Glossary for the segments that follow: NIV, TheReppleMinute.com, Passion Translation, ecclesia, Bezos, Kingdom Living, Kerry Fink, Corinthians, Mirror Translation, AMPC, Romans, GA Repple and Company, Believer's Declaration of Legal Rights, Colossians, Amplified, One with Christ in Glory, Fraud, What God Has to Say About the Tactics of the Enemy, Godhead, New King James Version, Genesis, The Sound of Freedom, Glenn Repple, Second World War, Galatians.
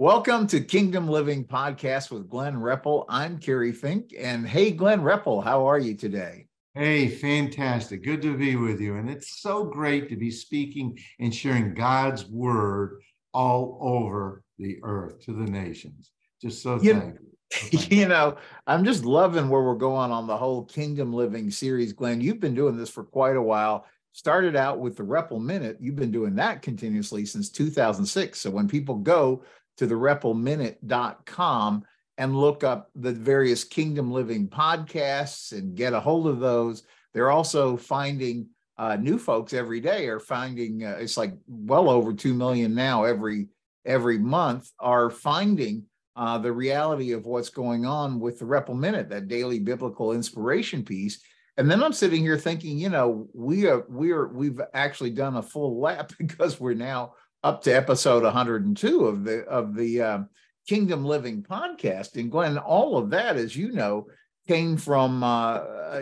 Welcome to Kingdom Living Podcast with Glenn Repple. I'm Kerry Fink. And hey, Glenn Repple, how are you today? Hey, fantastic. Good to be with you. And it's so great to be speaking and sharing God's word all over the earth to the nations. Just so thankful. You know, I'm just loving where we're going on the whole Kingdom Living series, Glenn. You've been doing this for quite a while. Started out with the Repple Minute. You've been doing that continuously since 2006. So when people go to TheReppleMinute.com and look up the various Kingdom Living podcasts and get a hold of those. They're also finding new folks every day are finding, it's like well over 2 million now every month are finding the reality of what's going on with the Repple Minute, that daily biblical inspiration piece. And then I'm sitting here thinking, you know, we've actually done a full lap because we're now up to episode 102 of the Kingdom Living podcast. And Glenn, all of that, as you know, came from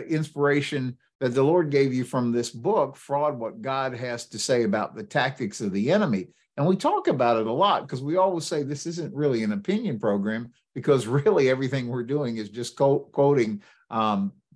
inspiration that the Lord gave you from this book, Fraud, What God Has to Say About the Tactics of the Enemy. And we talk about it a lot because we always say this isn't really an opinion program because really everything we're doing is just quoting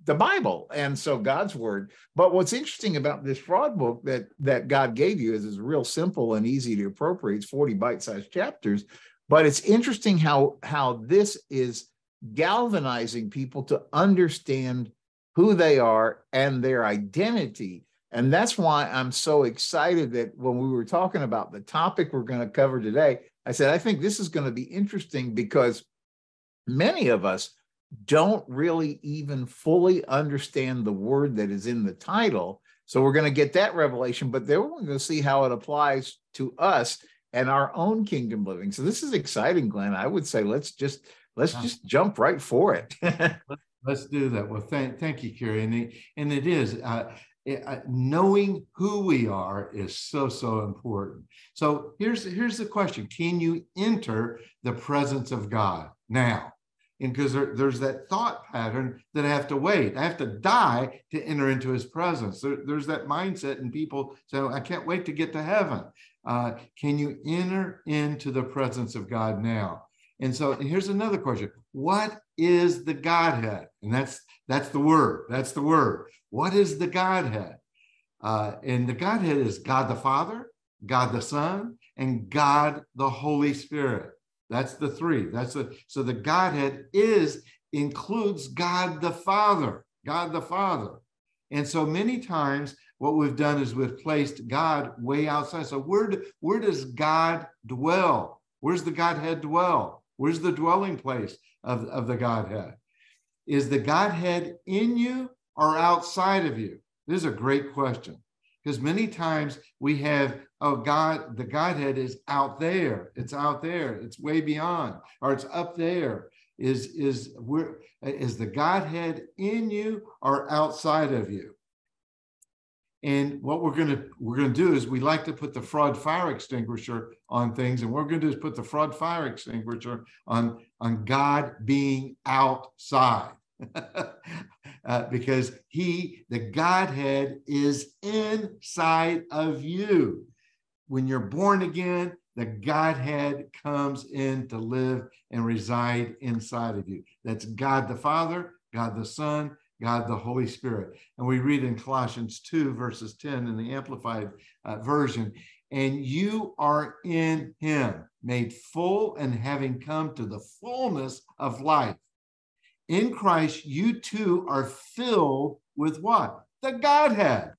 the Bible, and so God's word. But what's interesting about this fraud book that God gave you is it's real simple and easy to appropriate. It's 40 bite-sized chapters, but it's interesting how this is galvanizing people to understand who they are and their identity. And that's why I'm so excited that when we were talking about the topic we're going to cover today, I said, I think this is going to be interesting because many of us don't really even fully understand the word that is in the title. So we're going to get that revelation, but then we're going to see how it applies to us and our own kingdom living. So this is exciting, Glenn. I would say let's just jump right for it. Let's do that. Well, thank you, Kerry. And it is knowing who we are is so important. So here's the question: can you enter the presence of God now? And because there's that thought pattern that I have to wait. I have to die to enter into his presence. There's that mindset in people saying, I can't wait to get to heaven. Can you enter into the presence of God now? And so and here's another question. What is the Godhead? And that's the word. That's the word. What is the Godhead? And the Godhead is God the Father, God the Son, and God the Holy Spirit. That's the three. So the Godhead includes God the Father, And so many times what we've done is we've placed God way outside. So where does God dwell? Where's the Godhead dwell? Where's the dwelling place of the Godhead? Is the Godhead in you or outside of you? This is a great question. Because many times we have, oh, God, the Godhead is out there. It's out there. It's way beyond, or it's up there. Is the Godhead in you or outside of you? And what we're gonna do is we like to put the fraud fire extinguisher on things, and what we're gonna do is put the fraud fire extinguisher on God being outside. Because the Godhead is inside of you. When you're born again, the Godhead comes in to live and reside inside of you. That's God the Father, God the Son, God the Holy Spirit. And we read in Colossians 2, verses 10 in the Amplified version, and you are in him, made full and having come to the fullness of life. In Christ, you too are filled with what? The Godhead,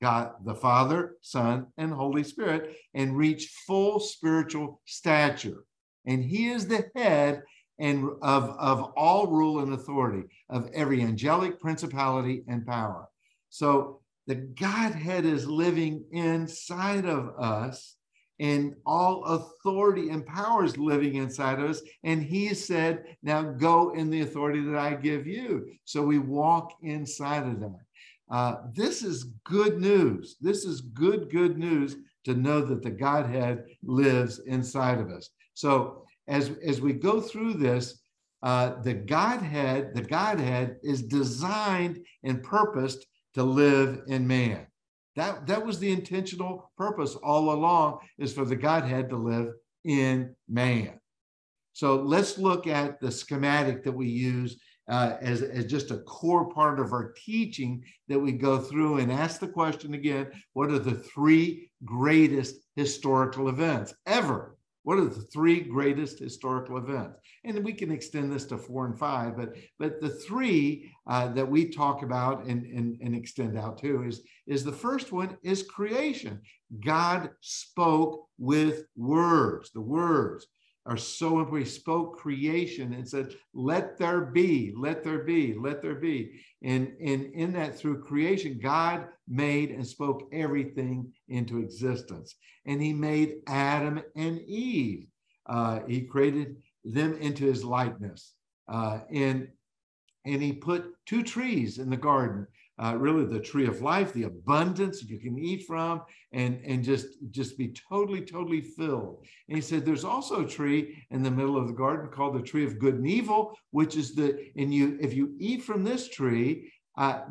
God the Father, Son, and Holy Spirit, and reach full spiritual stature. And he is the head and of all rule and authority, of every angelic principality and power. So the Godhead is living inside of us, and all authority and power is living inside of us. And he said, now go in the authority that I give you. So we walk inside of that. This is good news. This is good news to know that the Godhead lives inside of us. So as we go through this, the Godhead is designed and purposed to live in man. That was the intentional purpose all along, is for the Godhead to live in man. So let's look at the schematic that we use as just a core part of our teaching that we go through and ask the question again, what are the three greatest historical events ever? What are the three greatest historical events? And we can extend this to 4 and 5, but the three that we talk about and extend out to is the first one is creation. God spoke with words. The words are so important. He spoke creation and said, let there be, let there be, let there be. And in that, through creation, God made and spoke everything into existence. And he made Adam and Eve. He created them into his likeness. And he put 2 trees in the garden, really the tree of life, the abundance you can eat from and just be totally filled. And he said, there's also a tree in the middle of the garden called the tree of good and evil, which is if you eat from this tree,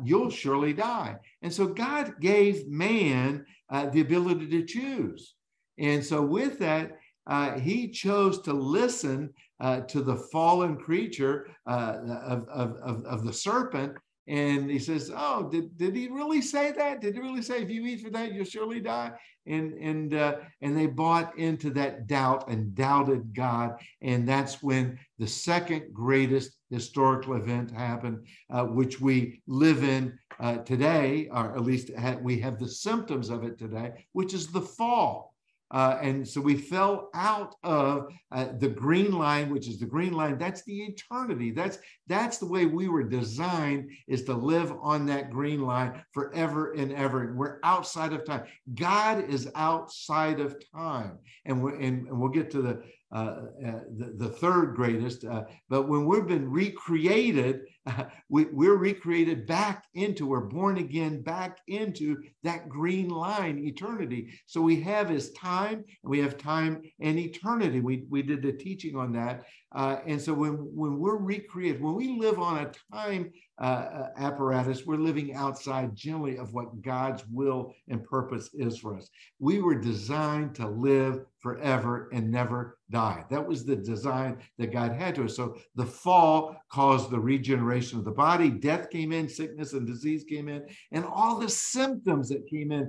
you'll surely die. And so God gave man the ability to choose. And so with that, he chose to listen to the fallen creature of the serpent. And he says, oh, did he really say that? Did he really say, if you eat from that, you'll surely die? And they bought into that doubt and doubted God. And that's when the second greatest historical event happened, which we live in today, or at least we have the symptoms of it today, which is the fall. And so we fell out of the green line, which is the green line. That's the eternity. That's the way we were designed, is to live on that green line forever and ever. And we're outside of time. God is outside of time. And we'll get to the third greatest. But when we've been recreated, we're recreated back into, we're born again back into that green line, eternity. So we have is time, and we have time and eternity. We did the teaching on that. And so when we're recreated, when we live on a time apparatus, we're living outside generally of what God's will and purpose is for us. We were designed to live forever and never die. That was the design that God had to us. So the fall caused the regeneration of the body. Death came in, sickness and disease came in, and all the symptoms that came in.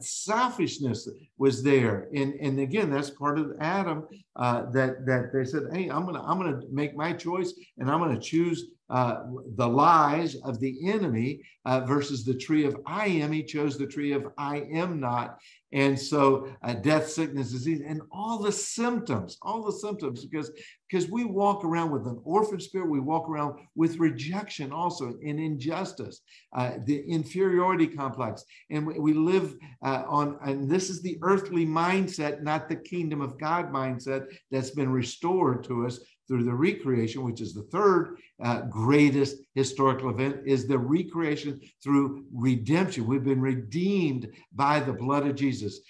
Selfishness was there, and again, that's part of Adam. That they said, hey, I'm gonna make my choice, and I'm gonna choose the lies of the enemy versus the tree of I am. He chose the tree of I am not. And so death, sickness, disease, and all the symptoms, because we walk around with an orphan spirit. We walk around with rejection also, and injustice, the inferiority complex. And we live and this is the earthly mindset, not the kingdom of God mindset that's been restored to us through the recreation, which is the third greatest historical event, is the recreation through redemption. We've been redeemed by the blood of Jesus.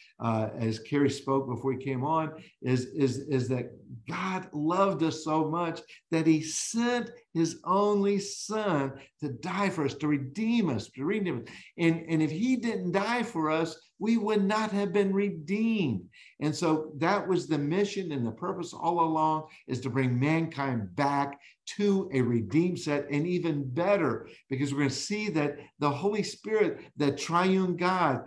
As Kerry spoke before he came on, is that God loved us so much that he sent his only son to die for us, to redeem us, to redeem us. And if he didn't die for us, we would not have been redeemed. And so that was the mission and the purpose all along, is to bring mankind back to a redeemed set, and even better, because we're going to see that the Holy Spirit, the triune God,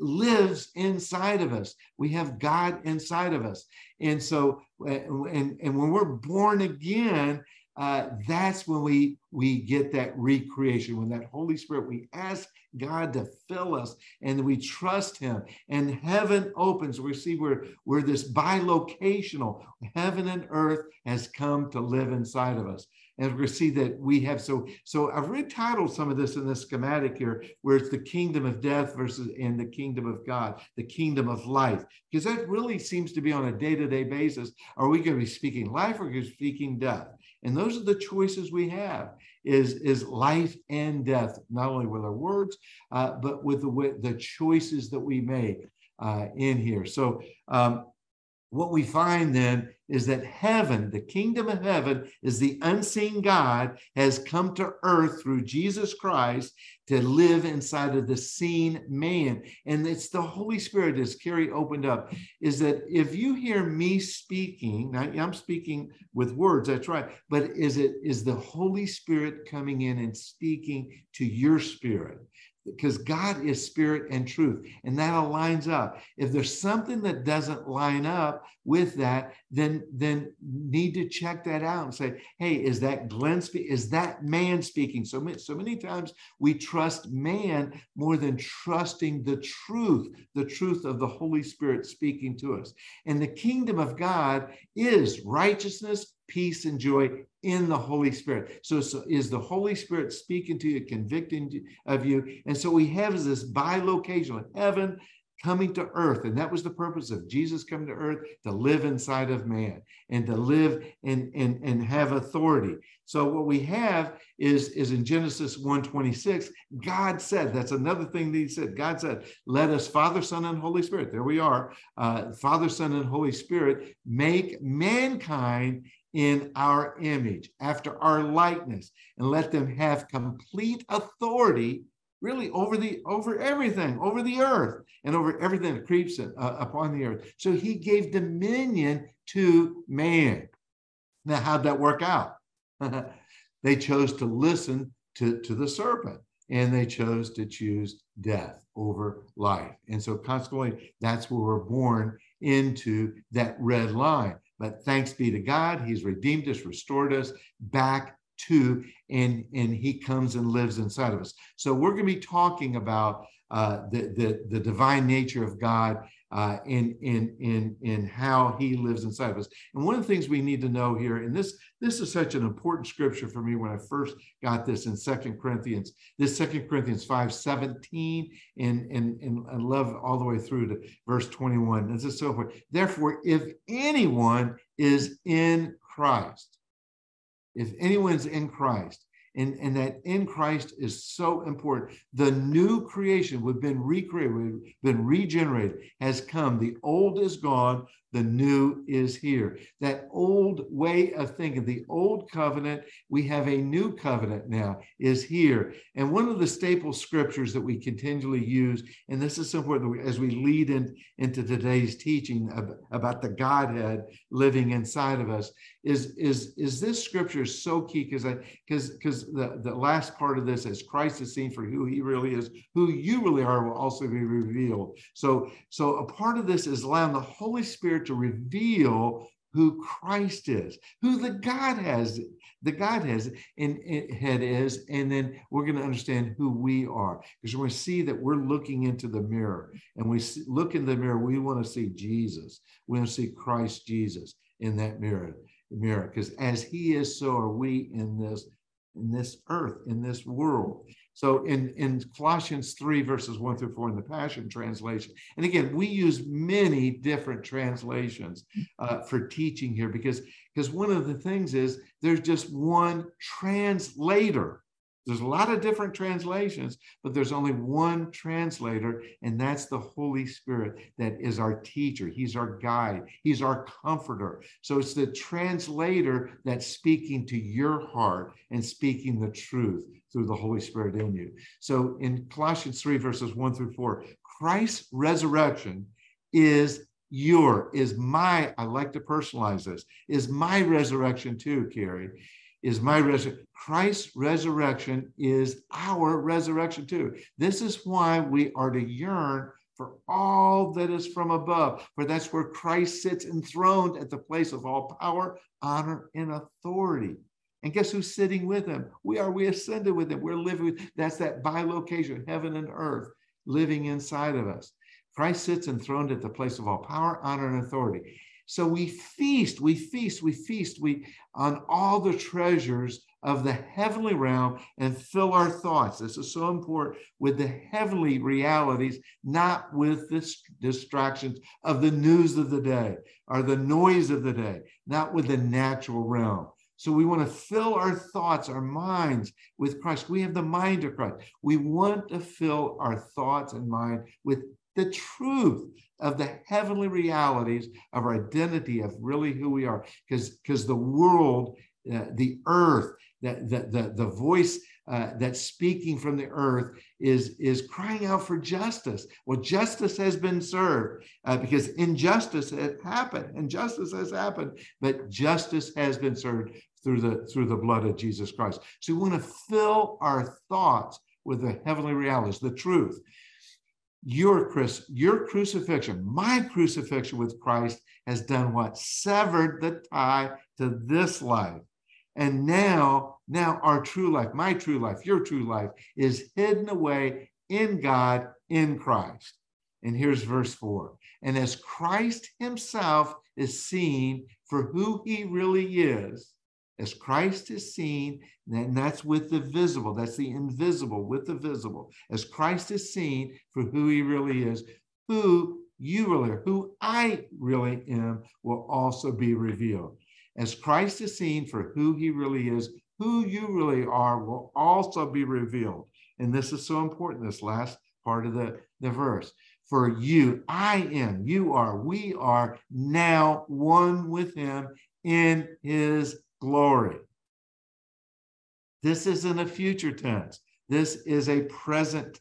lives inside of us. We have God inside of us. And so, and when we're born again, that's when we get that recreation, when that Holy Spirit, we ask God to fill us, and we trust him, and heaven opens. We see we're this bilocational. Heaven and earth has come to live inside of us. And we're going to see that we have, so I've retitled some of this in this schematic here, where it's the kingdom of death versus and the kingdom of God, the kingdom of life, because that really seems to be on a day-to-day basis. Are we going to be speaking life, or are we speaking death? And those are the choices we have, is life and death, not only with our words, but with the choices that we make in here. So what we find then is that heaven, the kingdom of heaven, is the unseen God has come to earth through Jesus Christ to live inside of the seen man. And it's the Holy Spirit, as Kerry opened up, is that if you hear me speaking, now I'm speaking with words, that's right, but is the Holy Spirit coming in and speaking to your spirit? Because God is spirit and truth, and that aligns up. If there's something that doesn't line up with that, then need to check that out and say, hey, is that Glenn speaking? Is that man speaking? So many times we trust man more than trusting the truth of the Holy Spirit speaking to us. And the kingdom of God is righteousness, peace, and joy in the Holy Spirit. So is the Holy Spirit speaking to you, convicting of you? And so we have this bilocational heaven coming to earth. And that was the purpose of Jesus coming to earth, to live inside of man and to live and have authority. So what we have is in Genesis 1:26, God said, that's another thing that he said. God said, let us, Father, Son, and Holy Spirit, there we are, Father, Son, and Holy Spirit, make mankind in our image, after our likeness, and let them have complete authority really over everything, over the earth and over everything that creeps upon the earth. So he gave dominion to man. Now, how'd that work out? They chose to listen to the serpent, and they chose to choose death over life. And so consequently, that's where we're born into that red line. But thanks be to God, he's redeemed us, restored us back to, and he comes and lives inside of us. So we're going to be talking about the divine nature of God in how he lives inside of us. And one of the things we need to know here, and this is such an important scripture for me when I first got this in 2 Corinthians 5:17, and I love all the way through to verse 21. This is so important. Therefore, if anyone is in Christ, and that in Christ is so important. The new creation, we've been recreated, we've been regenerated, has come. The old is gone, the new is here. That old way of thinking, the old covenant, we have a new covenant now, is here. And one of the staple scriptures that we continually use, and this is important as we lead into today's teaching about the Godhead living inside of us, is this scripture is so key, because the last part of this is Christ is seen for who he really is, who you really are will also be revealed. So a part of this is allowing the Holy Spirit to reveal who Christ is, who the Godhead is, and then we're going to understand who we are, because we're going to see that we're looking into the mirror, and we look in the mirror, we want to see Jesus. We want to see Christ Jesus in that mirror, because as he is, so are we in this earth, in this world. So in Colossians 3, verses 1-4 in the Passion Translation, and again, we use many different translations for teaching here, because one of the things is there's just one translator. There's a lot of different translations, but there's only one translator, and that's the Holy Spirit that is our teacher. He's our guide. He's our comforter. So it's the translator that's speaking to your heart and speaking the truth through the Holy Spirit in you. So in Colossians 3, verses 1-4, Christ's resurrection is my, I like to personalize this, is my resurrection too, Kerry. Christ's resurrection is our resurrection too. This is why we are to yearn for all that is from above, for that's where Christ sits enthroned at the place of all power, honor, and authority. And guess who's sitting with him? We ascended with him. We're living with, that's that bilocation, heaven and earth, living inside of us. Christ sits enthroned at the place of all power, honor, and authority. So we feast on all the treasures of the heavenly realm and fill our thoughts. This is so important with the heavenly realities, not with the distractions of the news of the day or the noise of the day, not with the natural realm. So we want to fill our thoughts, our minds with Christ. We have the mind of Christ. We want to fill our thoughts and mind with the truth of the heavenly realities of our identity, of really who we are. Because the world, the earth, the voice that's speaking from the earth is crying out for justice. Well, justice has been served because injustice had happened, injustice has happened, but justice has been served through the blood of Jesus Christ. So we want to fill our thoughts with the heavenly realities, the truth. Your crucifixion, my crucifixion with Christ has done what? Severed the tie to this life. And now our true life, my true life, your true life is hidden away in God, in Christ. And here's verse 4. And as Christ himself is seen for who he really is, as Christ is seen, and that's with the visible, that's the invisible with the visible. As Christ is seen for who he really is, who you really are, who I really am will also be revealed. As Christ is seen for who he really is, who you really are will also be revealed. And this is so important, this last part of the verse. For you, I am, you are, we are now one with him in his glory. This isn't a future tense. This is a present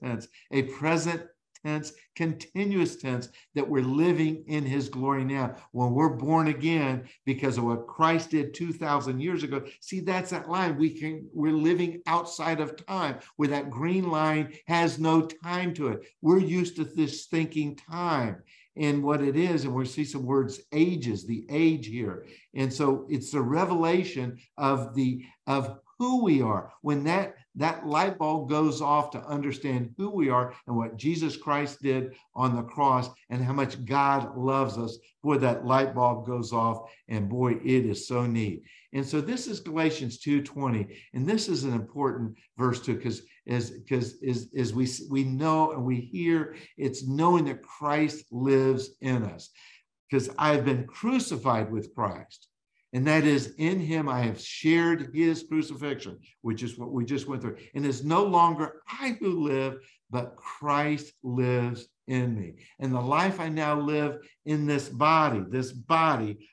tense, continuous tense that we're living in his glory now. When we're born again because of what Christ did 2,000 years ago, see, that's that line. We're living outside of time where that green line has no time to it. We're used to this thinking time. And what it is, and we see some words, ages, the age here. And so it's the revelation of who we are. When that light bulb goes off to understand who we are and what Jesus Christ did on the cross and how much God loves us, boy, that light bulb goes off, and boy, it is so neat. And so this is Galatians 2:20, and this is an important verse too, because we know and we hear, it's knowing that Christ lives in us, because I've been crucified with Christ. And that is, in him I have shared his crucifixion, which is what we just went through. And it's no longer I who live, but Christ lives in me. And the life I now live in this body,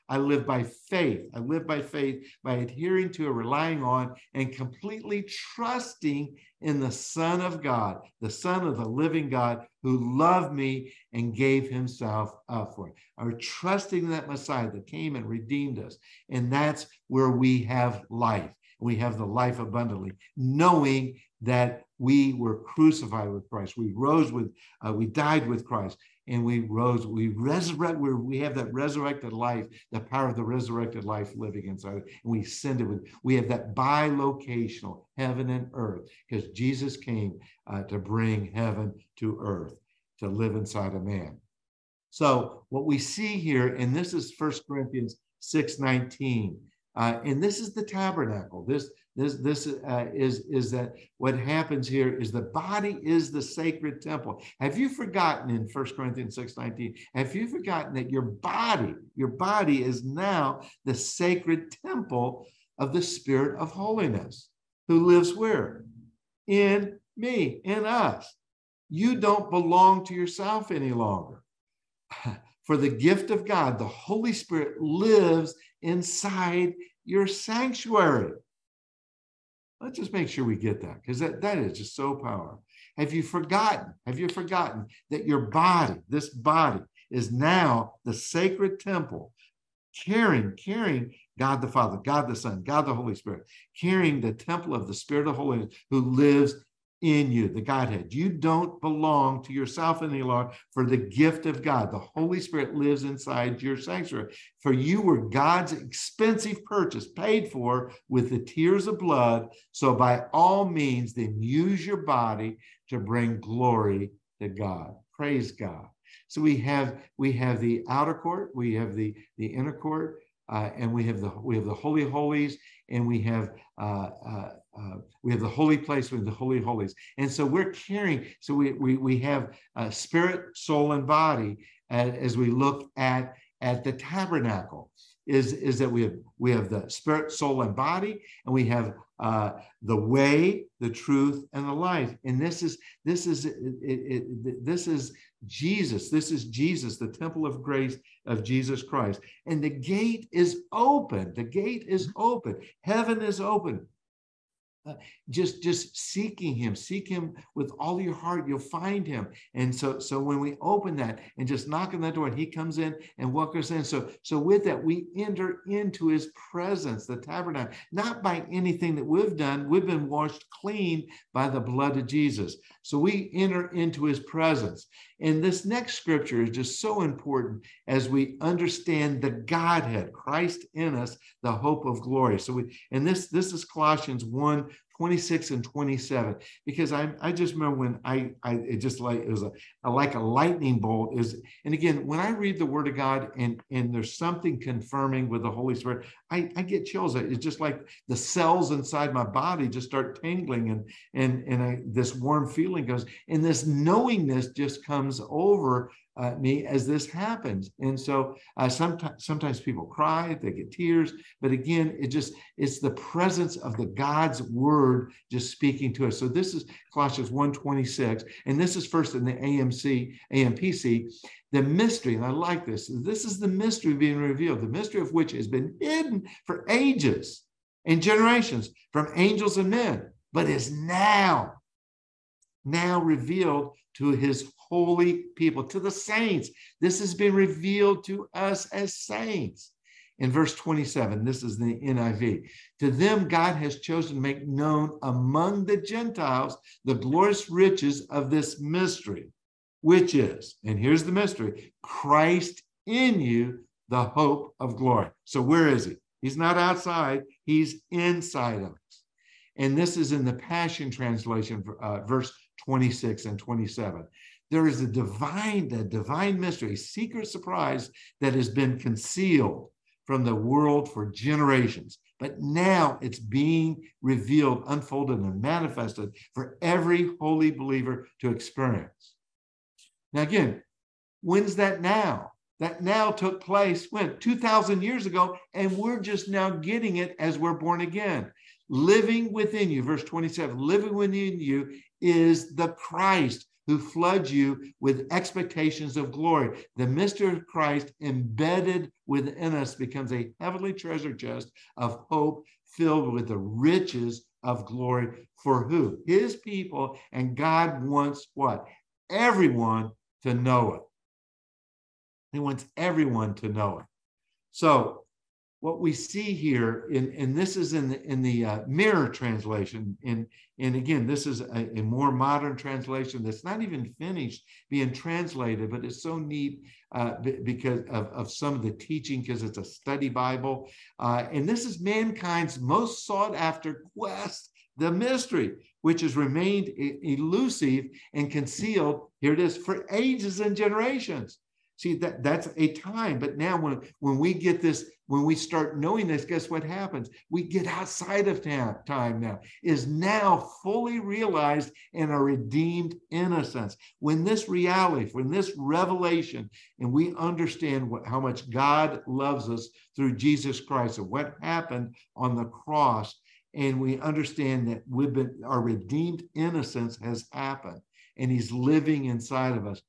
I live by faith. I live by faith by adhering to, relying on, and completely trusting in the Son of God, the Son of the living God, who loved me and gave himself up for it. Our trusting that Messiah that came and redeemed us. And that's where we have life. We have the life abundantly, knowing that we were crucified with Christ. We rose with, we died with Christ, and we rose, we resurrect, we have that resurrected life, the power of the resurrected life living inside, and we send it with, we have that bilocational heaven and earth, because Jesus came to bring heaven to earth, to live inside a man. So what we see here, and this is 1 Corinthians 6:19, and this is the tabernacle. This is that what happens here is the body is the sacred temple. Have you forgotten in 1 Corinthians 6:19? Have you forgotten that your body is now the sacred temple of the Spirit of holiness, who lives where? In me, in us. You don't belong to yourself any longer. For the gift of God, the Holy Spirit, lives inside your sanctuary. Let's just make sure we get that, because that is just so powerful. Have you forgotten that your body, this body, is now the sacred temple, carrying God the Father, God the Son, God the Holy Spirit, carrying the temple of the Spirit of holiness who lives in you, the Godhead. You don't belong to yourself any longer, for the gift of God, the Holy Spirit, lives inside your sanctuary. For you were God's expensive purchase, paid for with the tears of blood. So by all means, then use your body to bring glory to God. Praise God. So we have the outer court, we have the inner court, and we have the Holy of Holies, and we have the holy place with the Holy of Holies. And so we're carrying, so we have spirit, soul, and body as we look at the tabernacle. is that we have the spirit, soul, and body, and we have the way, the truth, and the life. And this is Jesus. This is Jesus, the temple of grace of Jesus Christ. And the gate is open. The gate is open. Heaven is open. Just seeking him. Seek him with all your heart. You'll find him. And so when we open that and just knock on that door, and he comes in and welcomes us in. So with that, we enter into his presence, the tabernacle, not by anything that we've done. We've been washed clean by the blood of Jesus. So we enter into his presence. And this next scripture is just so important as we understand the Godhead, Christ in us, the hope of glory. So this is Colossians 1:26 and 27, because I just remember when it was like a lightning bolt is. And again, when I read the Word of God and there's something confirming with the Holy Spirit, I get chills. It's just like the cells inside my body just start tingling, and this warm feeling goes, and this knowingness just comes over me as this happens. And so sometimes people cry, they get tears, but again, it's the presence of the God's word just speaking to us. So this is Colossians 1:26, and this is first in the AMPC, the mystery. And I like this. This is the mystery being revealed, the mystery of which has been hidden for ages and generations from angels and men, but is now revealed to his holy people, to the saints. This has been revealed to us as saints. In verse 27, this is the NIV. To them, God has chosen to make known among the Gentiles the glorious riches of this mystery, which is, and here's the mystery, Christ in you, the hope of glory. So where is he? He's not outside. He's inside of us. And this is in the Passion Translation, verse 26 and 27. There is a divine mystery, a secret surprise that has been concealed from the world for generations, but now it's being revealed, unfolded, and manifested for every holy believer to experience. Now, again, when's that now? That now took place when? 2,000 years ago, and we're just now getting it as we're born again. Living within you, verse 27, living within you is the Christ who floods you with expectations of glory. The mystery of Christ embedded within us becomes a heavenly treasure chest of hope filled with the riches of glory for who? His people. And God wants what? Everyone to know it. He wants everyone to know it. So what we see here, and this is in the Mirror Translation, and again, this is a more modern translation that's not even finished being translated, but it's so neat because of some of the teaching, because it's a study Bible. And this is mankind's most sought-after quest, the mystery, which has remained elusive and concealed, here it is, for ages and generations. See, that's a time, but now when we get this, when we start knowing this, guess what happens? We get outside of time now, is now fully realized in a redeemed innocence. When this reality, when this revelation, and we understand how much God loves us through Jesus Christ and what happened on the cross, and we understand that our redeemed innocence has happened, and he's living inside of us.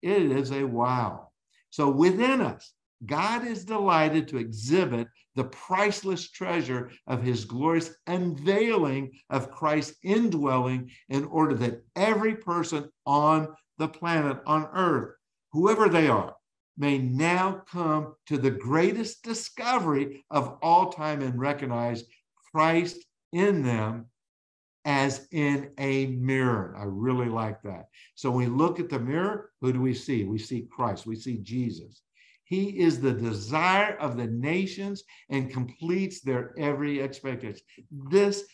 It is a wow. So within us, God is delighted to exhibit the priceless treasure of his glorious unveiling of Christ's indwelling in order that every person on the planet, on earth, whoever they are, may now come to the greatest discovery of all time and recognize Christ in them as in a mirror. I really like that. So when we look at the mirror, who do we see? We see Christ. We see Jesus. He is the desire of the nations and completes their every expectation. This,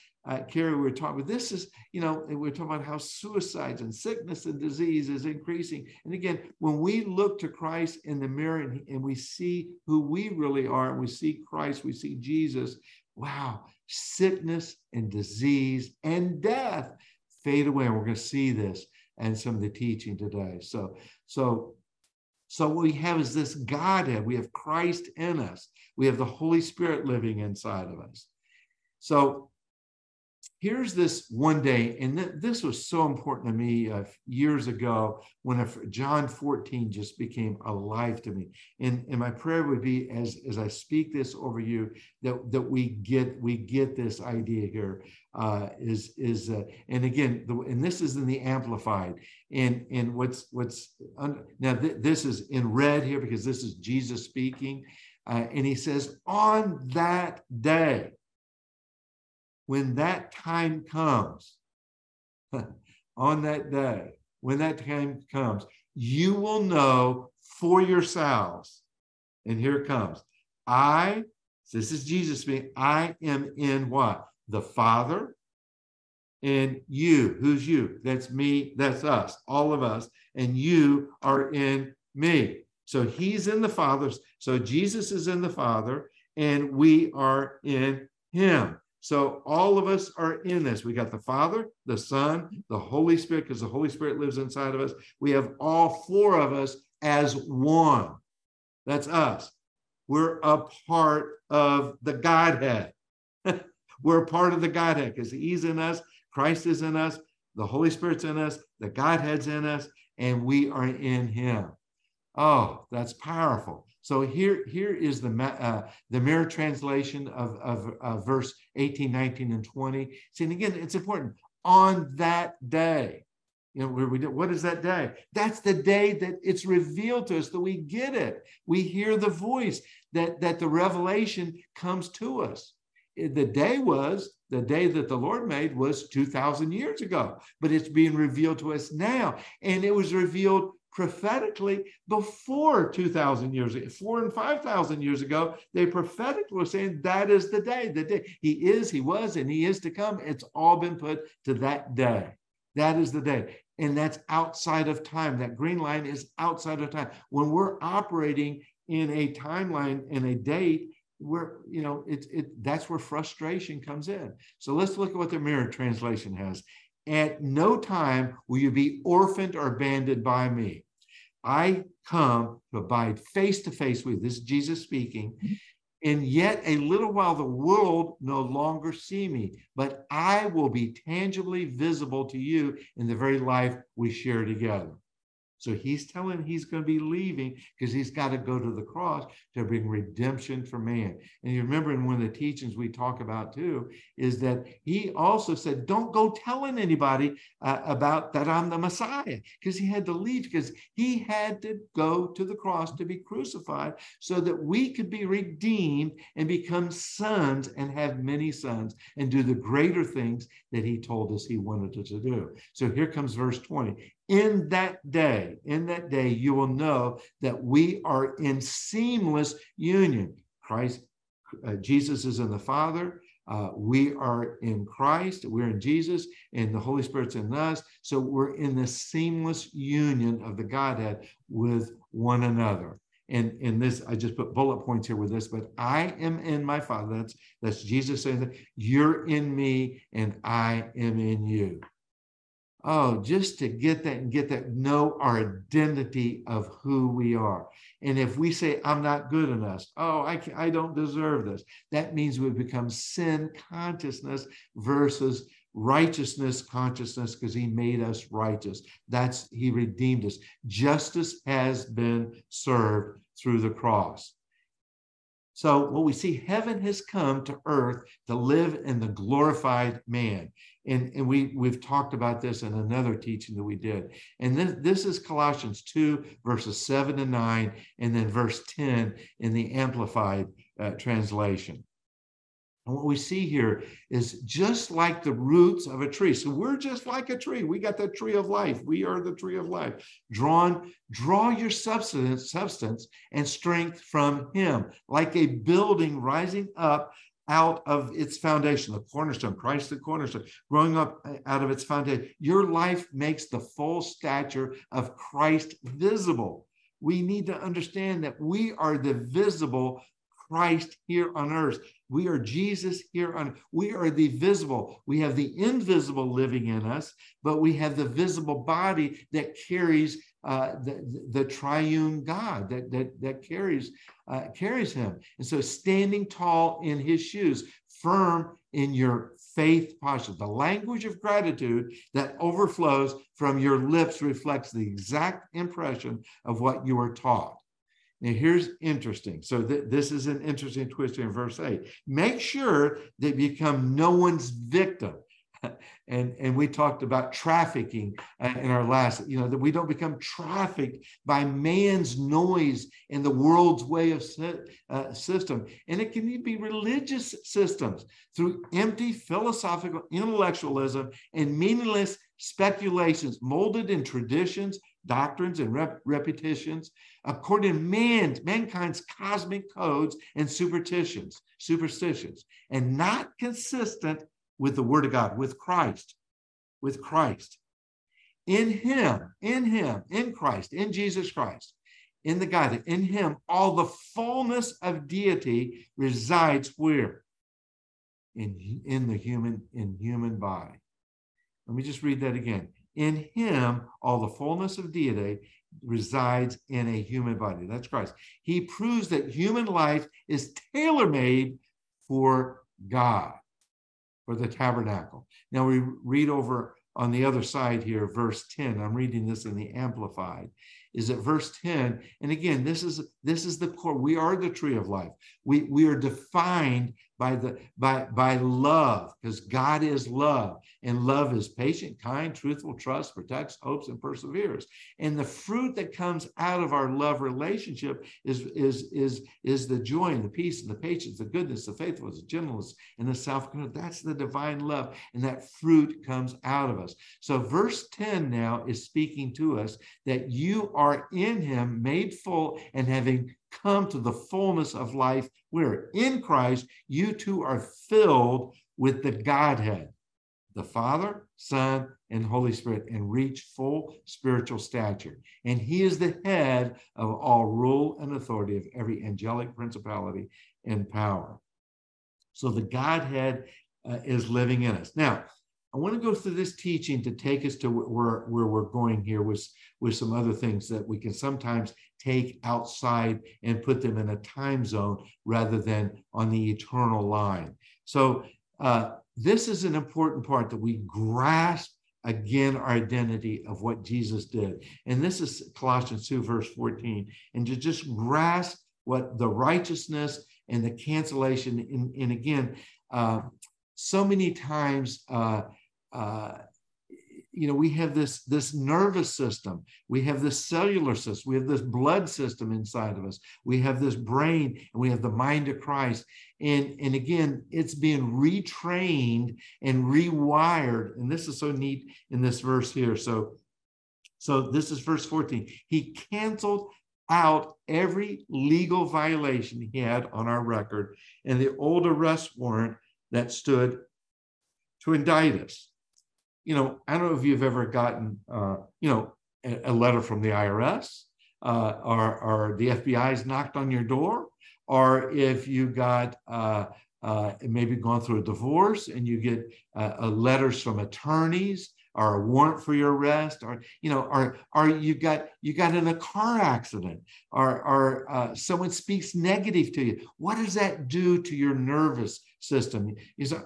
Kerry, we were talking about, this is, we're talking about how suicides and sickness and disease is increasing. And again, when we look to Christ in the mirror and we see who we really are, and we see Christ, we see Jesus, wow, sickness and disease and death fade away. We're going to see this and some of the teaching today. So So what we have is this Godhead. We have Christ in us. We have the Holy Spirit living inside of us. So here's this one day, and this was so important to me years ago when John 14 just became alive to me. And my prayer would be, as I speak this over you, that we get this idea here. And again, and this is in the Amplified. And this is in red here because this is Jesus speaking, and he says, on that day, when that time comes, on that day, when that time comes, you will know for yourselves. And here it comes. This is Jesus speaking. I am in what? The Father and you. Who's you? That's me. That's us. All of us. And you are in me. So he's in the Father. So Jesus is in the Father and we are in him. So all of us are in this. We got the Father, the Son, the Holy Spirit, because the Holy Spirit lives inside of us. We have all four of us as one. That's us. We're a part of the Godhead. We're a part of the Godhead because he's in us, Christ is in us, the Holy Spirit's in us, the Godhead's in us, and we are in him. Oh, that's powerful. So here is the Mirror Translation of verse 18, 19, and 20. See, and again, it's important. On that day, what is that day? That's the day that it's revealed to us, that we get it. We hear the voice, that the revelation comes to us. The day that the Lord made was 2,000 years ago, but it's being revealed to us now. And it was revealed prophetically before 2,000 years ago, 4,000 and 5,000 years ago. They prophetically were saying that is the day. He is, he was, and he is to come. It's all been put to that day. That is the day. And that's outside of time. That green line is outside of time. When we're operating in a timeline and a date, that's where frustration comes in. So let's look at what the Mirror Translation has. At no time will you be orphaned or abandoned by me. I come to abide face to face with you. This is Jesus speaking. And yet a little while the world no longer see me, but I will be tangibly visible to you in the very life we share together. So he's telling he's going to be leaving because he's got to go to the cross to bring redemption for man. And you remember in one of the teachings we talk about too, is that he also said, don't go telling anybody about that I'm the Messiah, because he had to leave, because he had to go to the cross to be crucified so that we could be redeemed and become sons and have many sons and do the greater things that he told us he wanted us to do. So here comes verse 20. In that day, you will know that we are in seamless union. Jesus is in the Father. We are in Christ. We're in Jesus, and the Holy Spirit's in us. So we're in the seamless union of the Godhead with one another. And in this, I just put bullet points here with this, but I am in my Father. That's Jesus saying that you're in me and I am in you. Oh, just to get that, know our identity of who we are. And if we say, I'm not good enough, I don't deserve this, that means we become sin consciousness versus righteousness consciousness, because he made us righteous. He redeemed us. Justice has been served through the cross. So what we see, heaven has come to earth to live in the glorified man. And we've talked about this in another teaching that we did. And this is Colossians 2, verses 7 and 9, and then verse 10 in the Amplified translation. And what we see here is just like the roots of a tree. So we're just like a tree. We got the tree of life. We are the tree of life. Draw your substance and strength from him, like a building rising up out of its foundation, the cornerstone, Christ the cornerstone, growing up out of its foundation. Your life makes the full stature of Christ visible. We need to understand that we are the visible Christ here on earth. We are Jesus here on earth. We are the visible. We have the invisible living in us, but we have the visible body that carries the triune God that carries him. And so standing tall in his shoes, firm in your faith posture. The language of gratitude that overflows from your lips reflects the exact impression of what you were taught. Now, here's interesting. So this is an interesting twist in verse 8. Make sure they become no one's victim. And we talked about trafficking in our last, that we don't become trafficked by man's noise and the world's way of system. And it can be religious systems through empty philosophical intellectualism and meaningless speculations molded in traditions, doctrines, and repetitions according to mankind's cosmic codes and superstitions, and not consistent with the word of God, with Christ, in Jesus Christ, in the Godhead, in him, all the fullness of deity resides where? In the human body. Let me just read that again. In him, all the fullness of deity resides in a human body. That's Christ. He proves that human life is tailor-made for God, for the tabernacle. Now we read over on the other side here, verse 10. I'm reading this in the Amplified. Is at verse 10, and again, this is the core. We are the tree of life. We are defined by love, because God is love, and love is patient, kind, truthful, trusts, protects, hopes, and perseveres. And the fruit that comes out of our love relationship is the joy and the peace and the patience, the goodness, the faithfulness, the gentleness, and the self-control. That's the divine love, and that fruit comes out of us. So verse 10 now is speaking to us that you are in him, made full, and having come to the fullness of life, where in Christ you too are filled with the Godhead, the Father, Son, and Holy Spirit, and reach full spiritual stature. And he is the head of all rule and authority, of every angelic principality and power. So the Godhead is living in us. Now, I want to go through this teaching to take us to where we're going here with some other things that we can sometimes take outside and put them in a time zone rather than on the eternal line. So this is an important part, that we grasp again our identity of what Jesus did. And this is Colossians 2, verse 14. And to just grasp what the righteousness and the cancellation, and again, so many times, we have this nervous system, we have this cellular system, we have this blood system inside of us, we have this brain, and we have the mind of Christ. And again, it's being retrained and rewired. And this is so neat in this verse here. So this is verse 14. He canceled out every legal violation he had on our record and the old arrest warrant that stood to indict us. I don't know if you've ever gotten, a letter from the IRS, or the FBI's knocked on your door, or if you got maybe gone through a divorce and you get letters from attorneys, or a warrant for your arrest, or you got in a car accident, or someone speaks negative to you. What does that do to your nervous system? You say,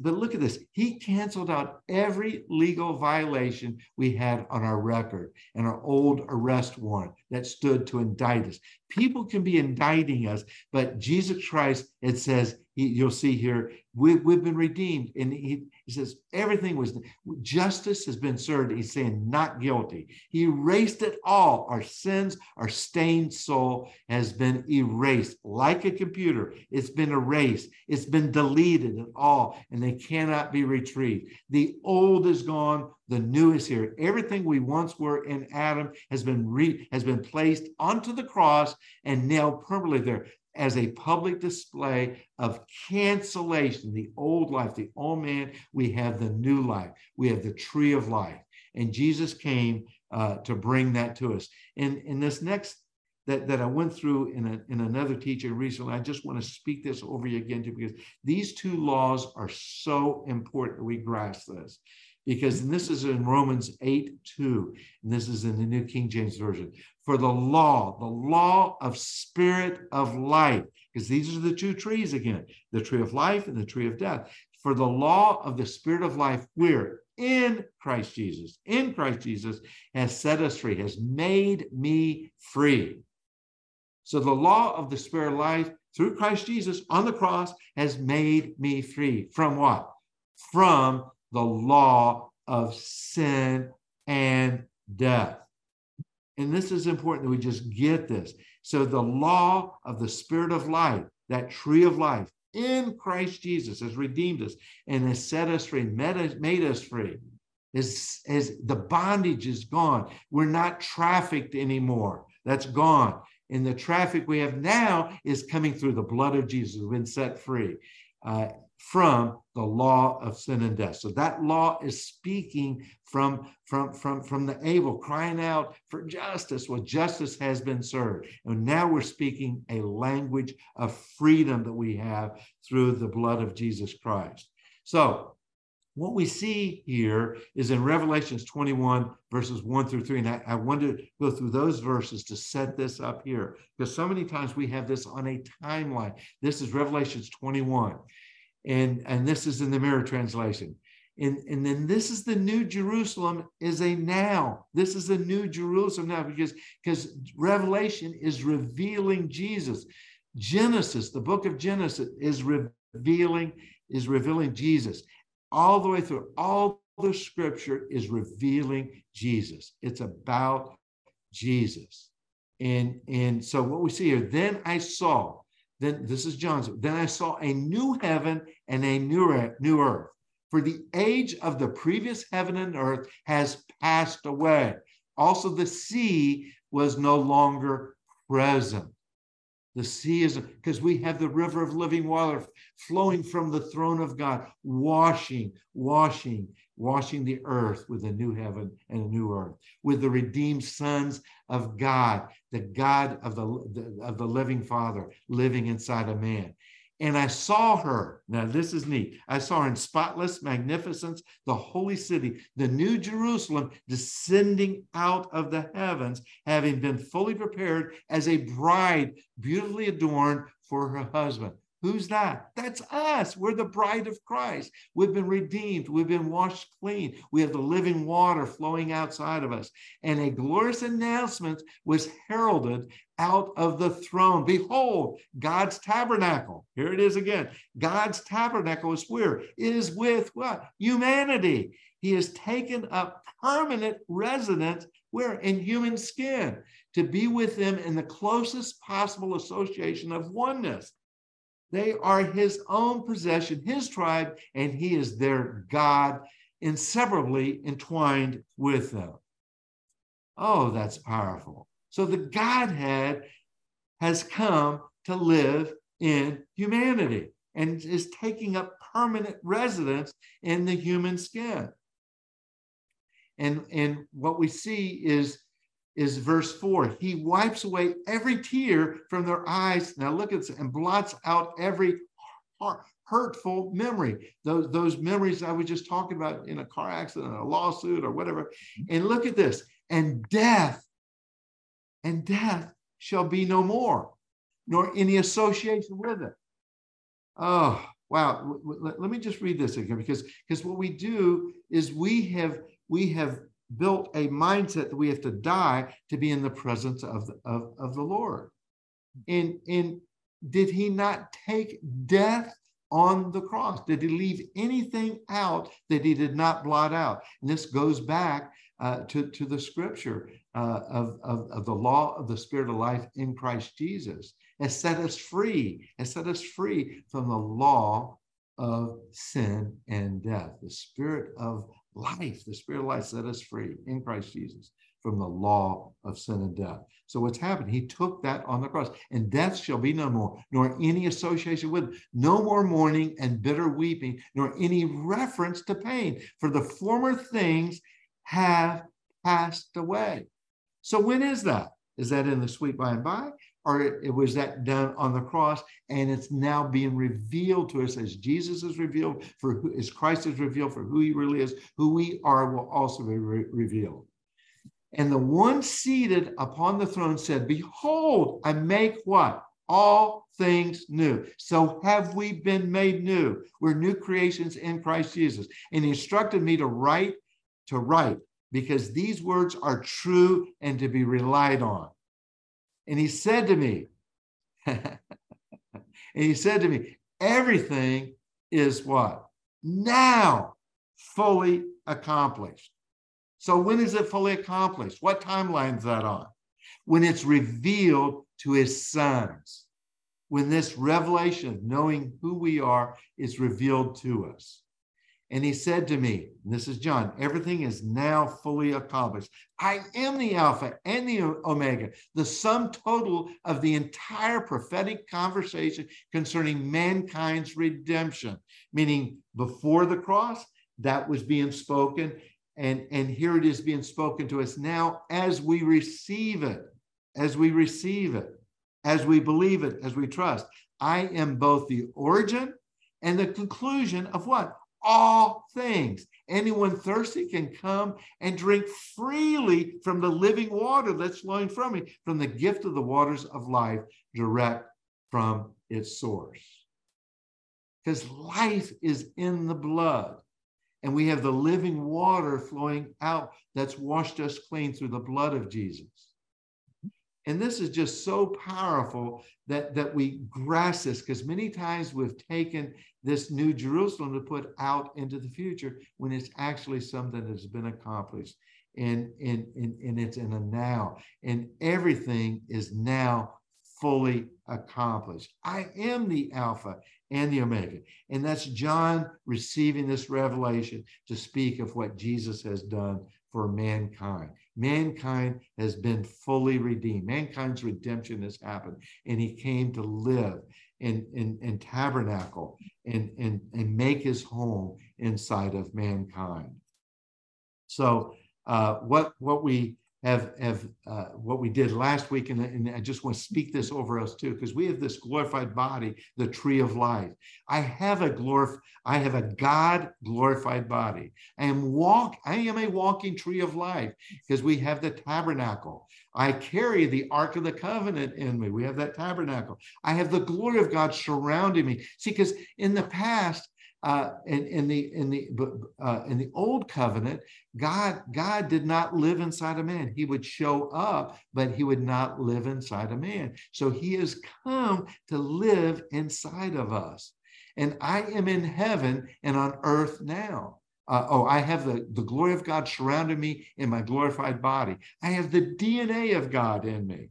but look at this. He canceled out every legal violation we had on our record and our old arrest warrant that stood to indict us. People can be indicting us, but Jesus Christ, it says, you'll see here, we've been redeemed. And he says, everything was, justice has been served. He's saying, not guilty. He erased it all. Our sins, our stained soul has been erased like a computer. It's been erased. It's been deleted at all, and they cannot be retrieved. The old is gone. The new is here. Everything we once were in Adam has been placed onto the cross and nailed permanently there, as a public display of cancellation. The old life, the old man, we have the new life. We have the tree of life. And Jesus came to bring that to us. And in this next, that I went through in another teaching recently, I just want to speak this over you again, too, because these two laws are so important that we grasp this. because, and this is in Romans 8:2, and this is in the New King James Version, for the law of spirit of life, because these are the two trees again, the tree of life and the tree of death. For the law of the spirit of life, we're in Christ Jesus has set us free, has made me free. So the law of the spirit of life through Christ Jesus on the cross has made me free. From what? From the law of sin and death. And this is important that we just get this. So the law of the spirit of life, that tree of life in Christ Jesus has redeemed us and has set us free, made us free. As the bondage is gone. We're not trafficked anymore. That's gone. And the traffic we have now is coming through the blood of Jesus. We've been set free from the law of sin and death. So that law is speaking from the able, crying out for justice. Well, justice has been served. And now we're speaking a language of freedom that we have through the blood of Jesus Christ. So what we see here is in Revelations 21, verses 1-3. And I wanted to go through those verses to set this up here, because so many times we have this on a timeline. This is Revelations 21. And this is in the Mirror Translation. And then this is the New Jerusalem is a now. This is the New Jerusalem now, because Revelation is revealing Jesus. Genesis, the book of Genesis, is revealing Jesus. All the way through, all the scripture is revealing Jesus. It's about Jesus. And so what we see here, then this is John's, then I saw a new heaven and a new earth. For the age of the previous heaven and earth has passed away. Also the sea was no longer present. The sea is, because we have the river of living water flowing from the throne of God, washing the earth with a new heaven and a new earth, with the redeemed sons of God, the God of the living Father living inside a man. And I saw her, now this is neat, I saw her in spotless magnificence, the holy city, the new Jerusalem, descending out of the heavens, having been fully prepared as a bride, beautifully adorned for her husband. Who's that? That's us. We're the bride of Christ. We've been redeemed. We've been washed clean. We have the living water flowing outside of us. And a glorious announcement was heralded out of the throne. Behold, God's tabernacle. Here it is again. God's tabernacle is where? It is with what? Humanity. He has taken up permanent residence where? In human skin, to be with them in the closest possible association of oneness. They are his own possession, his tribe, and he is their God, inseparably entwined with them. Oh, that's powerful. So the Godhead has come to live in humanity and is taking up permanent residence in the human skin. And what we see is verse 4. He wipes away every tear from their eyes. Now look at this, and blots out every hurtful memory. Those memories I was just talking about in a car accident, a lawsuit or whatever. And look at this. And death shall be no more, nor any association with it. Oh, wow. Let me just read this again, because what we do is we have built a mindset that we have to die to be in the presence of the Lord. And did he not take death on the cross? Did he leave anything out that he did not blot out? And this goes back to the scripture of the law of the spirit of life in Christ Jesus has set us free from the law of sin and death. The spirit of life, the spirit of life set us free in Christ Jesus from the law of sin and death. So what's happened? He took that on the cross, and death shall be no more, nor any association with it, no more mourning and bitter weeping, nor any reference to pain, for the former things have passed away. So when is that? Is that in the sweet by and by? or it was that done on the cross, and it's now being revealed to us as Jesus is revealed, as Christ is revealed for who he really is, who we are will also be revealed. And the one seated upon the throne said, behold, I make what? All things new. So have we been made new? We're new creations in Christ Jesus. And he instructed me to write, because these words are true and to be relied on. And he said to me, everything is what? Now fully accomplished. So when is it fully accomplished? What timeline is that on? When it's revealed to his sons. When this revelation, knowing who we are, is revealed to us. And he said to me, and this is John, everything is now fully accomplished. I am the Alpha and the Omega, the sum total of the entire prophetic conversation concerning mankind's redemption. Meaning before the cross, that was being spoken. And here it is being spoken to us now as we receive it, as we believe it, as we trust. I am both the origin and the conclusion of what? All things. Anyone thirsty can come and drink freely from the living water that's flowing from me, from the gift of the waters of life, direct from its source. Because life is in the blood. And we have the living water flowing out that's washed us clean through the blood of Jesus. And this is just so powerful that we grasp this, because many times we've taken this new Jerusalem to put out into the future when it's actually something that has been accomplished. And it's in a now. And everything is now fully accomplished. I am the Alpha and the Omega. And that's John receiving this revelation to speak of what Jesus has done for mankind. Mankind has been fully redeemed. Mankind's redemption has happened. And he came to live in tabernacle and make his home inside of mankind. So what we did last week, and I just want to speak this over us too, because we have this glorified body, the tree of life. I have a God glorified body. I am a walking tree of life, because we have the tabernacle. I carry the Ark of the Covenant in me. We have that tabernacle. I have the glory of God surrounding me. See, because in the past, in the old covenant, God did not live inside a man. He would show up, but he would not live inside a man. So he has come to live inside of us. And I am in heaven and on earth now. I have the glory of God surrounding me in my glorified body. I have the DNA of God in me.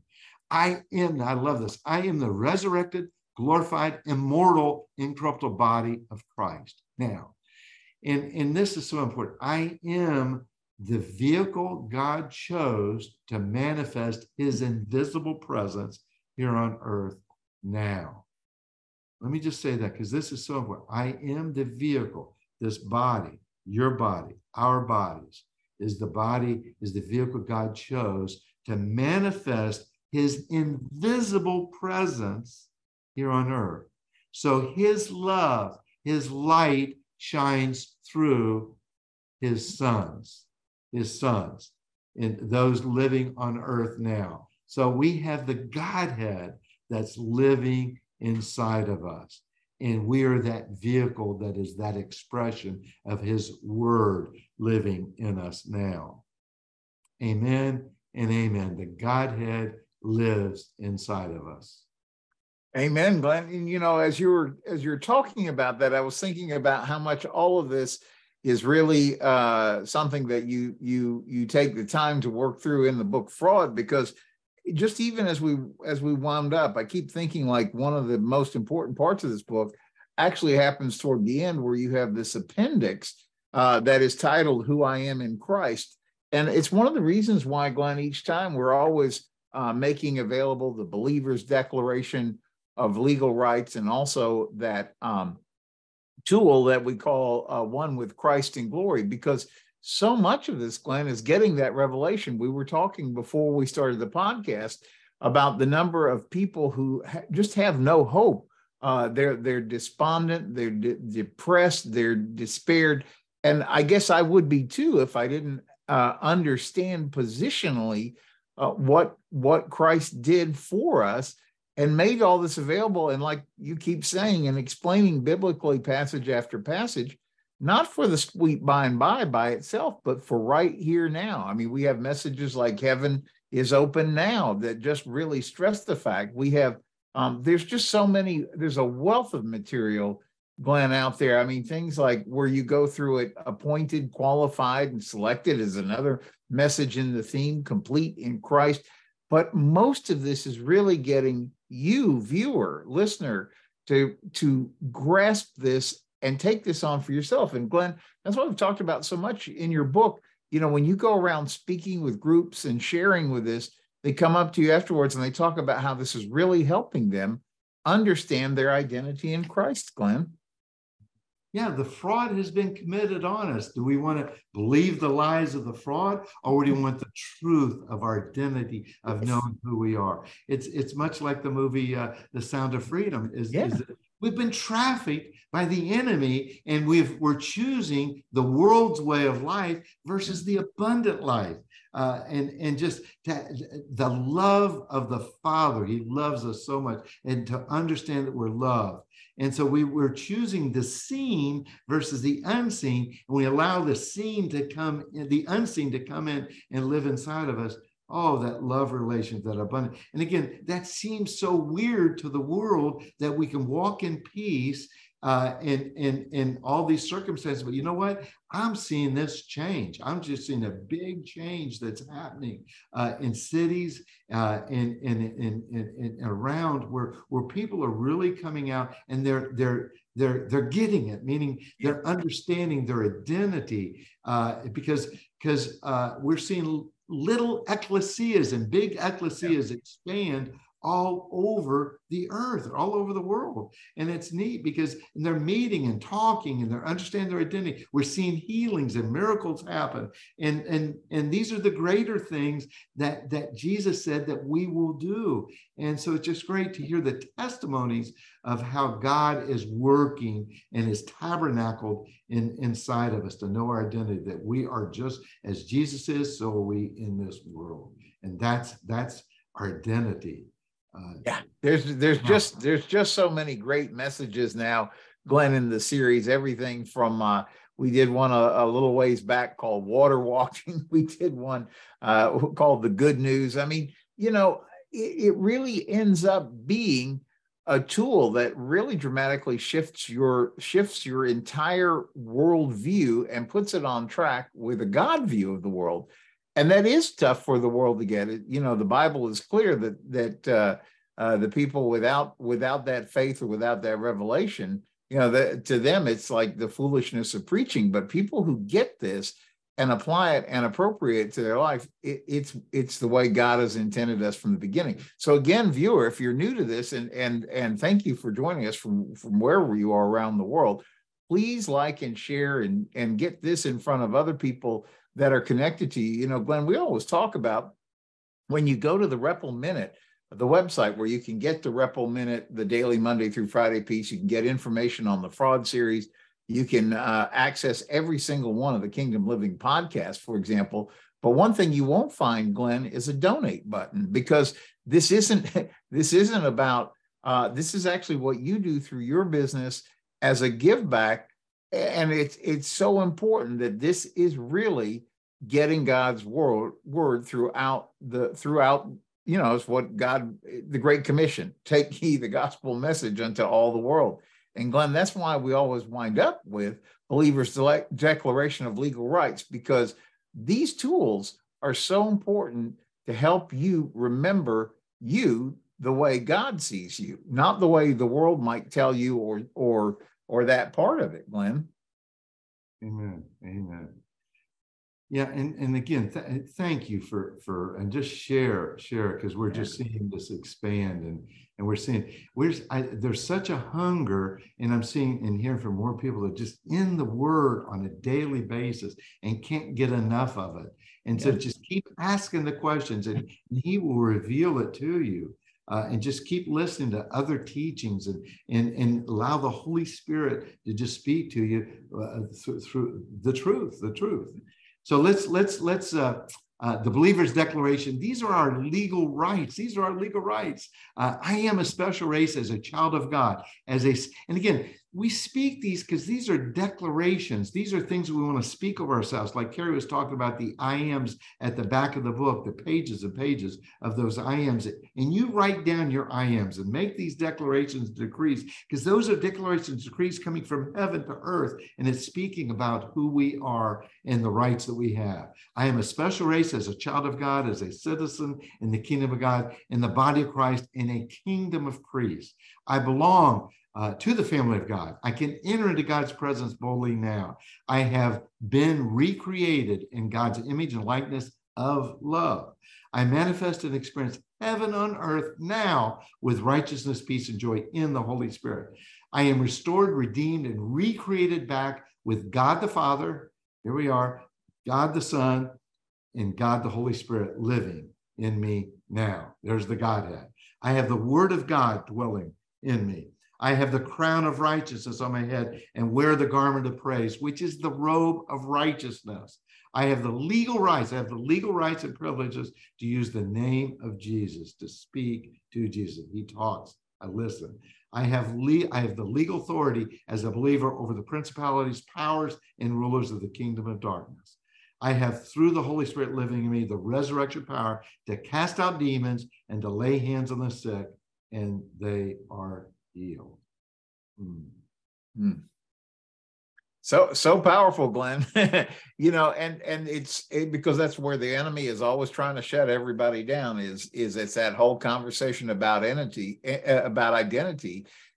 I love this. I am the resurrected, glorified, immortal, incorruptible body of Christ now. And this is so important. I am the vehicle God chose to manifest his invisible presence here on earth now. Let me just say that, because this is so important. I am the vehicle. This body, your body, our bodies, is the vehicle God chose to manifest his invisible presence here on earth. So his love, his light shines through his sons, and those living on earth now. So we have the Godhead that's living inside of us. And we are that vehicle that is that expression of his word living in us now. Amen and amen. The Godhead lives inside of us. Amen, Glenn. And, as you're talking about that, I was thinking about how much all of this is really something that you take the time to work through in the book Fraud, because just even as we wound up, I keep thinking like one of the most important parts of this book actually happens toward the end, where you have this appendix that is titled "Who I Am in Christ," and it's one of the reasons why, Glenn, each time we're always making available the Believer's Declaration of Legal Rights, and also that tool that we call One with Christ in Glory, because so much of this, Glenn, is getting that revelation. We were talking before we started the podcast about the number of people who just have no hope. They're despondent, they're depressed, they're despaired. And I guess I would be too if I didn't understand positionally what Christ did for us and made all this available. And like you keep saying and explaining biblically passage after passage, not for the sweet by itself, but for right here now. I mean, we have messages like heaven is open now that just really stress the fact we have, there's just so many, there's a wealth of material, Glenn, out there. I mean, things like where you go through it, appointed, qualified, and selected is another message in the theme, complete in Christ. But most of this is really getting you, viewer, listener, to grasp this and take this on for yourself. And Glenn, that's what we've talked about so much in your book. You know, when you go around speaking with groups and sharing with this, they come up to you afterwards and they talk about how this is really helping them understand their identity in Christ, Glenn. Yeah, the fraud has been committed on us. Do we want to believe the lies of the fraud, or do we want the truth of our identity, of knowing who we are? It's much like the movie The Sound of Freedom. We've been trafficked by the enemy, and we're choosing the world's way of life versus the abundant life. And just the love of the Father. He loves us so much, and to understand that we're loved. And so we're choosing the seen versus the unseen, and we allow the unseen to come in and live inside of us. Oh, that love relation, that abundance. And again, that seems so weird to the world that we can walk in peace in all these circumstances. But you know what? I'm seeing this change. I'm just seeing a big change that's happening in cities and around where people are really coming out, and they're getting it, meaning they're understanding their identity because we're seeing little ecclesias and big ecclesias expand all over the earth, all over the world. And it's neat because they're meeting and talking, and they're understanding their identity. We're seeing healings and miracles happen. And these are the greater things that Jesus said that we will do. And so it's just great to hear the testimonies of how God is working and is tabernacled inside of us to know our identity, that we are just as Jesus is, so are we in this world. And that's our identity. There's just so many great messages now, Glenn, in the series. Everything from we did one a little ways back called Water Walking. We did one called The Good News. I mean, you know, it really ends up being a tool that really dramatically shifts your entire worldview and puts it on track with a God view of the world. And that is tough for the world to get. You know, the Bible is clear that the people without that faith or without that revelation, you know, to them, it's like the foolishness of preaching. But people who get this and apply it and appropriate it to their life, it's the way God has intended us from the beginning. So again, viewer, if you're new to this, and thank you for joining us from wherever you are around the world, please like and share and get this in front of other people that are connected to you. You know, Glenn, we always talk about when you go to the Repple Minute, the website where you can get the Repple Minute, the daily Monday through Friday piece, you can get information on the fraud series, you can access every single one of the Kingdom Living podcasts, for example. But one thing you won't find, Glenn, is a donate button, because this isn't about, this is actually what you do through your business as a give back. And it's so important that this is really getting God's word throughout, you know, it's what God, the Great Commission, take ye the gospel message unto all the world. And Glenn, that's why we always wind up with Believer's Declaration of Legal Rights, because these tools are so important to help you remember you the way God sees you, not the way the world might tell you or that part of it, Glenn. Amen. Yeah, and again, thank you for and just share it, because we're just seeing this expand, and we're seeing there's such a hunger, and I'm seeing and hearing from more people that are just in the Word on a daily basis and can't get enough of it. And so just keep asking the questions, and He will reveal it to you. And just keep listening to other teachings, and allow the Holy Spirit to just speak to you through the truth, So let's the Believer's Declaration. These are our legal rights. I am a special race as a child of God. And again, we speak these because these are declarations. These are things we want to speak of ourselves. Like Kerry was talking about the I ams at the back of the book, the pages and pages of those I ams. And you write down your I ams and make these declarations, decrees, because those are declarations, decrees coming from heaven to earth. And it's speaking about who we are and the rights that we have. I am a special race as a child of God, as a citizen in the kingdom of God, in the body of Christ, in a kingdom of priests. I belong to the family of God. I can enter into God's presence boldly now. I have been recreated in God's image and likeness of love. I manifest and experience heaven on earth now with righteousness, peace, and joy in the Holy Spirit. I am restored, redeemed, and recreated back with God the Father. Here we are, God the Son, and God the Holy Spirit living in me now. There's the Godhead. I have the Word of God dwelling in me. I have the crown of righteousness on my head and wear the garment of praise, which is the robe of righteousness. I have the legal rights. I have the legal rights and privileges to use the name of Jesus, to speak to Jesus. He talks. I listen. I have the legal authority as a believer over the principalities, powers, and rulers of the kingdom of darkness. I have, through the Holy Spirit living in me, the resurrection power to cast out demons and to lay hands on the sick, and they are healed. So powerful, Glenn. You know, and it's because that's where the enemy is always trying to shut everybody down. It's that whole conversation about identity,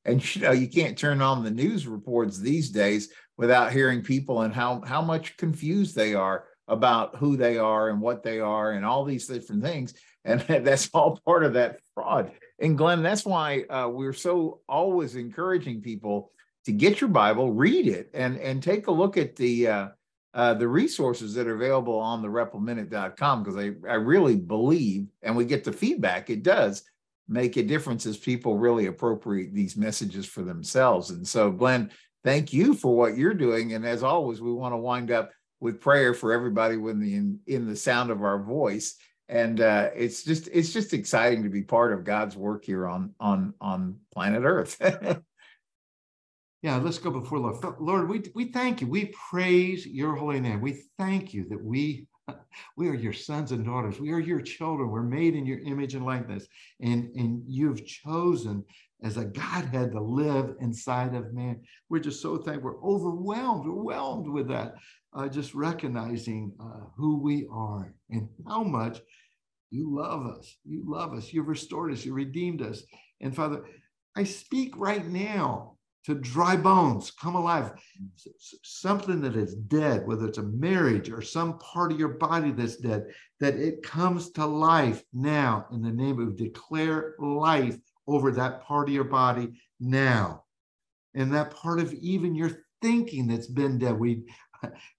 and you know you can't turn on the news reports these days without hearing people and how much confused they are about who they are and what they are and all these different things, and that's all part of that fraud. And Glenn, that's why we're so always encouraging people to get your Bible, read it, and take a look at the resources that are available on TheReppleMinute.com, because I really believe, and we get the feedback, it does make a difference as people really appropriate these messages for themselves. And so, Glenn, thank you for what you're doing. And as always, we want to wind up with prayer for everybody in the sound of our voice. And it's just exciting to be part of God's work here on planet Earth. Yeah, let's go before Lord. Lord, we thank you. We praise your holy name. We thank you that we are your sons and daughters. We are your children. We're made in your image and likeness. And you've chosen as a Godhead to live inside of man. We're just so thankful. We're overwhelmed with that. Just recognizing who we are and how much you love us. You love us. You've restored us. You redeemed us. And Father, I speak right now to dry bones, come alive. Something that is dead, whether it's a marriage or some part of your body that's dead, that it comes to life now in the name of declare life over that part of your body now. And that part of even your thinking that's been dead.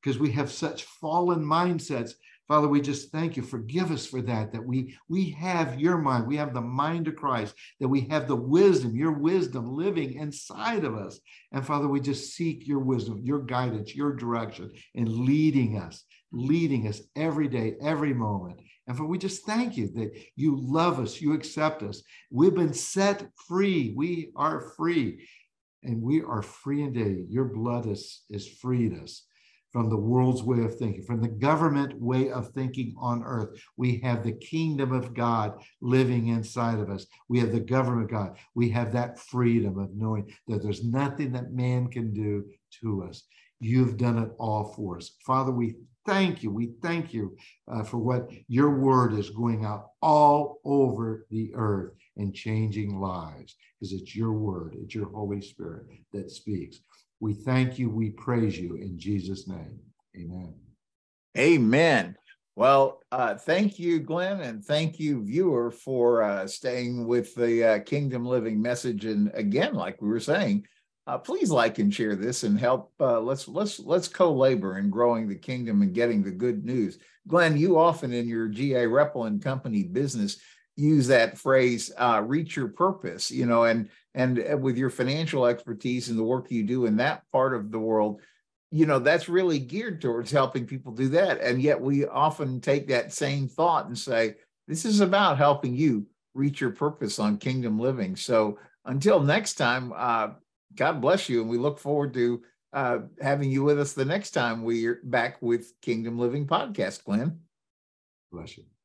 Because we have such fallen mindsets. Father, we just thank you. Forgive us for that, that we have your mind. We have the mind of Christ, that we have the wisdom, your wisdom living inside of us. And Father, we just seek your wisdom, your guidance, your direction, and leading us every day, every moment. And Father, we just thank you that you love us, you accept us. We've been set free. We are free. And we are free indeed. Your blood has freed us from the world's way of thinking, from the government way of thinking on earth. We have the kingdom of God living inside of us. We have the government of God. We have that freedom of knowing that there's nothing that man can do to us. You've done it all for us. Father, we thank you. We thank you for what your word is going out all over the earth and changing lives, because it's your word, it's your Holy Spirit that speaks. We thank you. We praise you in Jesus' name. Amen. Amen. Well, thank you, Glenn, and thank you, viewer, for staying with the Kingdom Living message. And again, like we were saying, please like and share this and help. Let's co-labor in growing the kingdom and getting the good news. Glenn, you often in your GA Repple and Company business use that phrase, reach your purpose, you know, and with your financial expertise and the work you do in that part of the world, you know, that's really geared towards helping people do that. And yet we often take that same thought and say, this is about helping you reach your purpose on Kingdom Living. So until next time, God bless you, and we look forward to having you with us the next time we're back with Kingdom Living Podcast, Glenn. Bless you.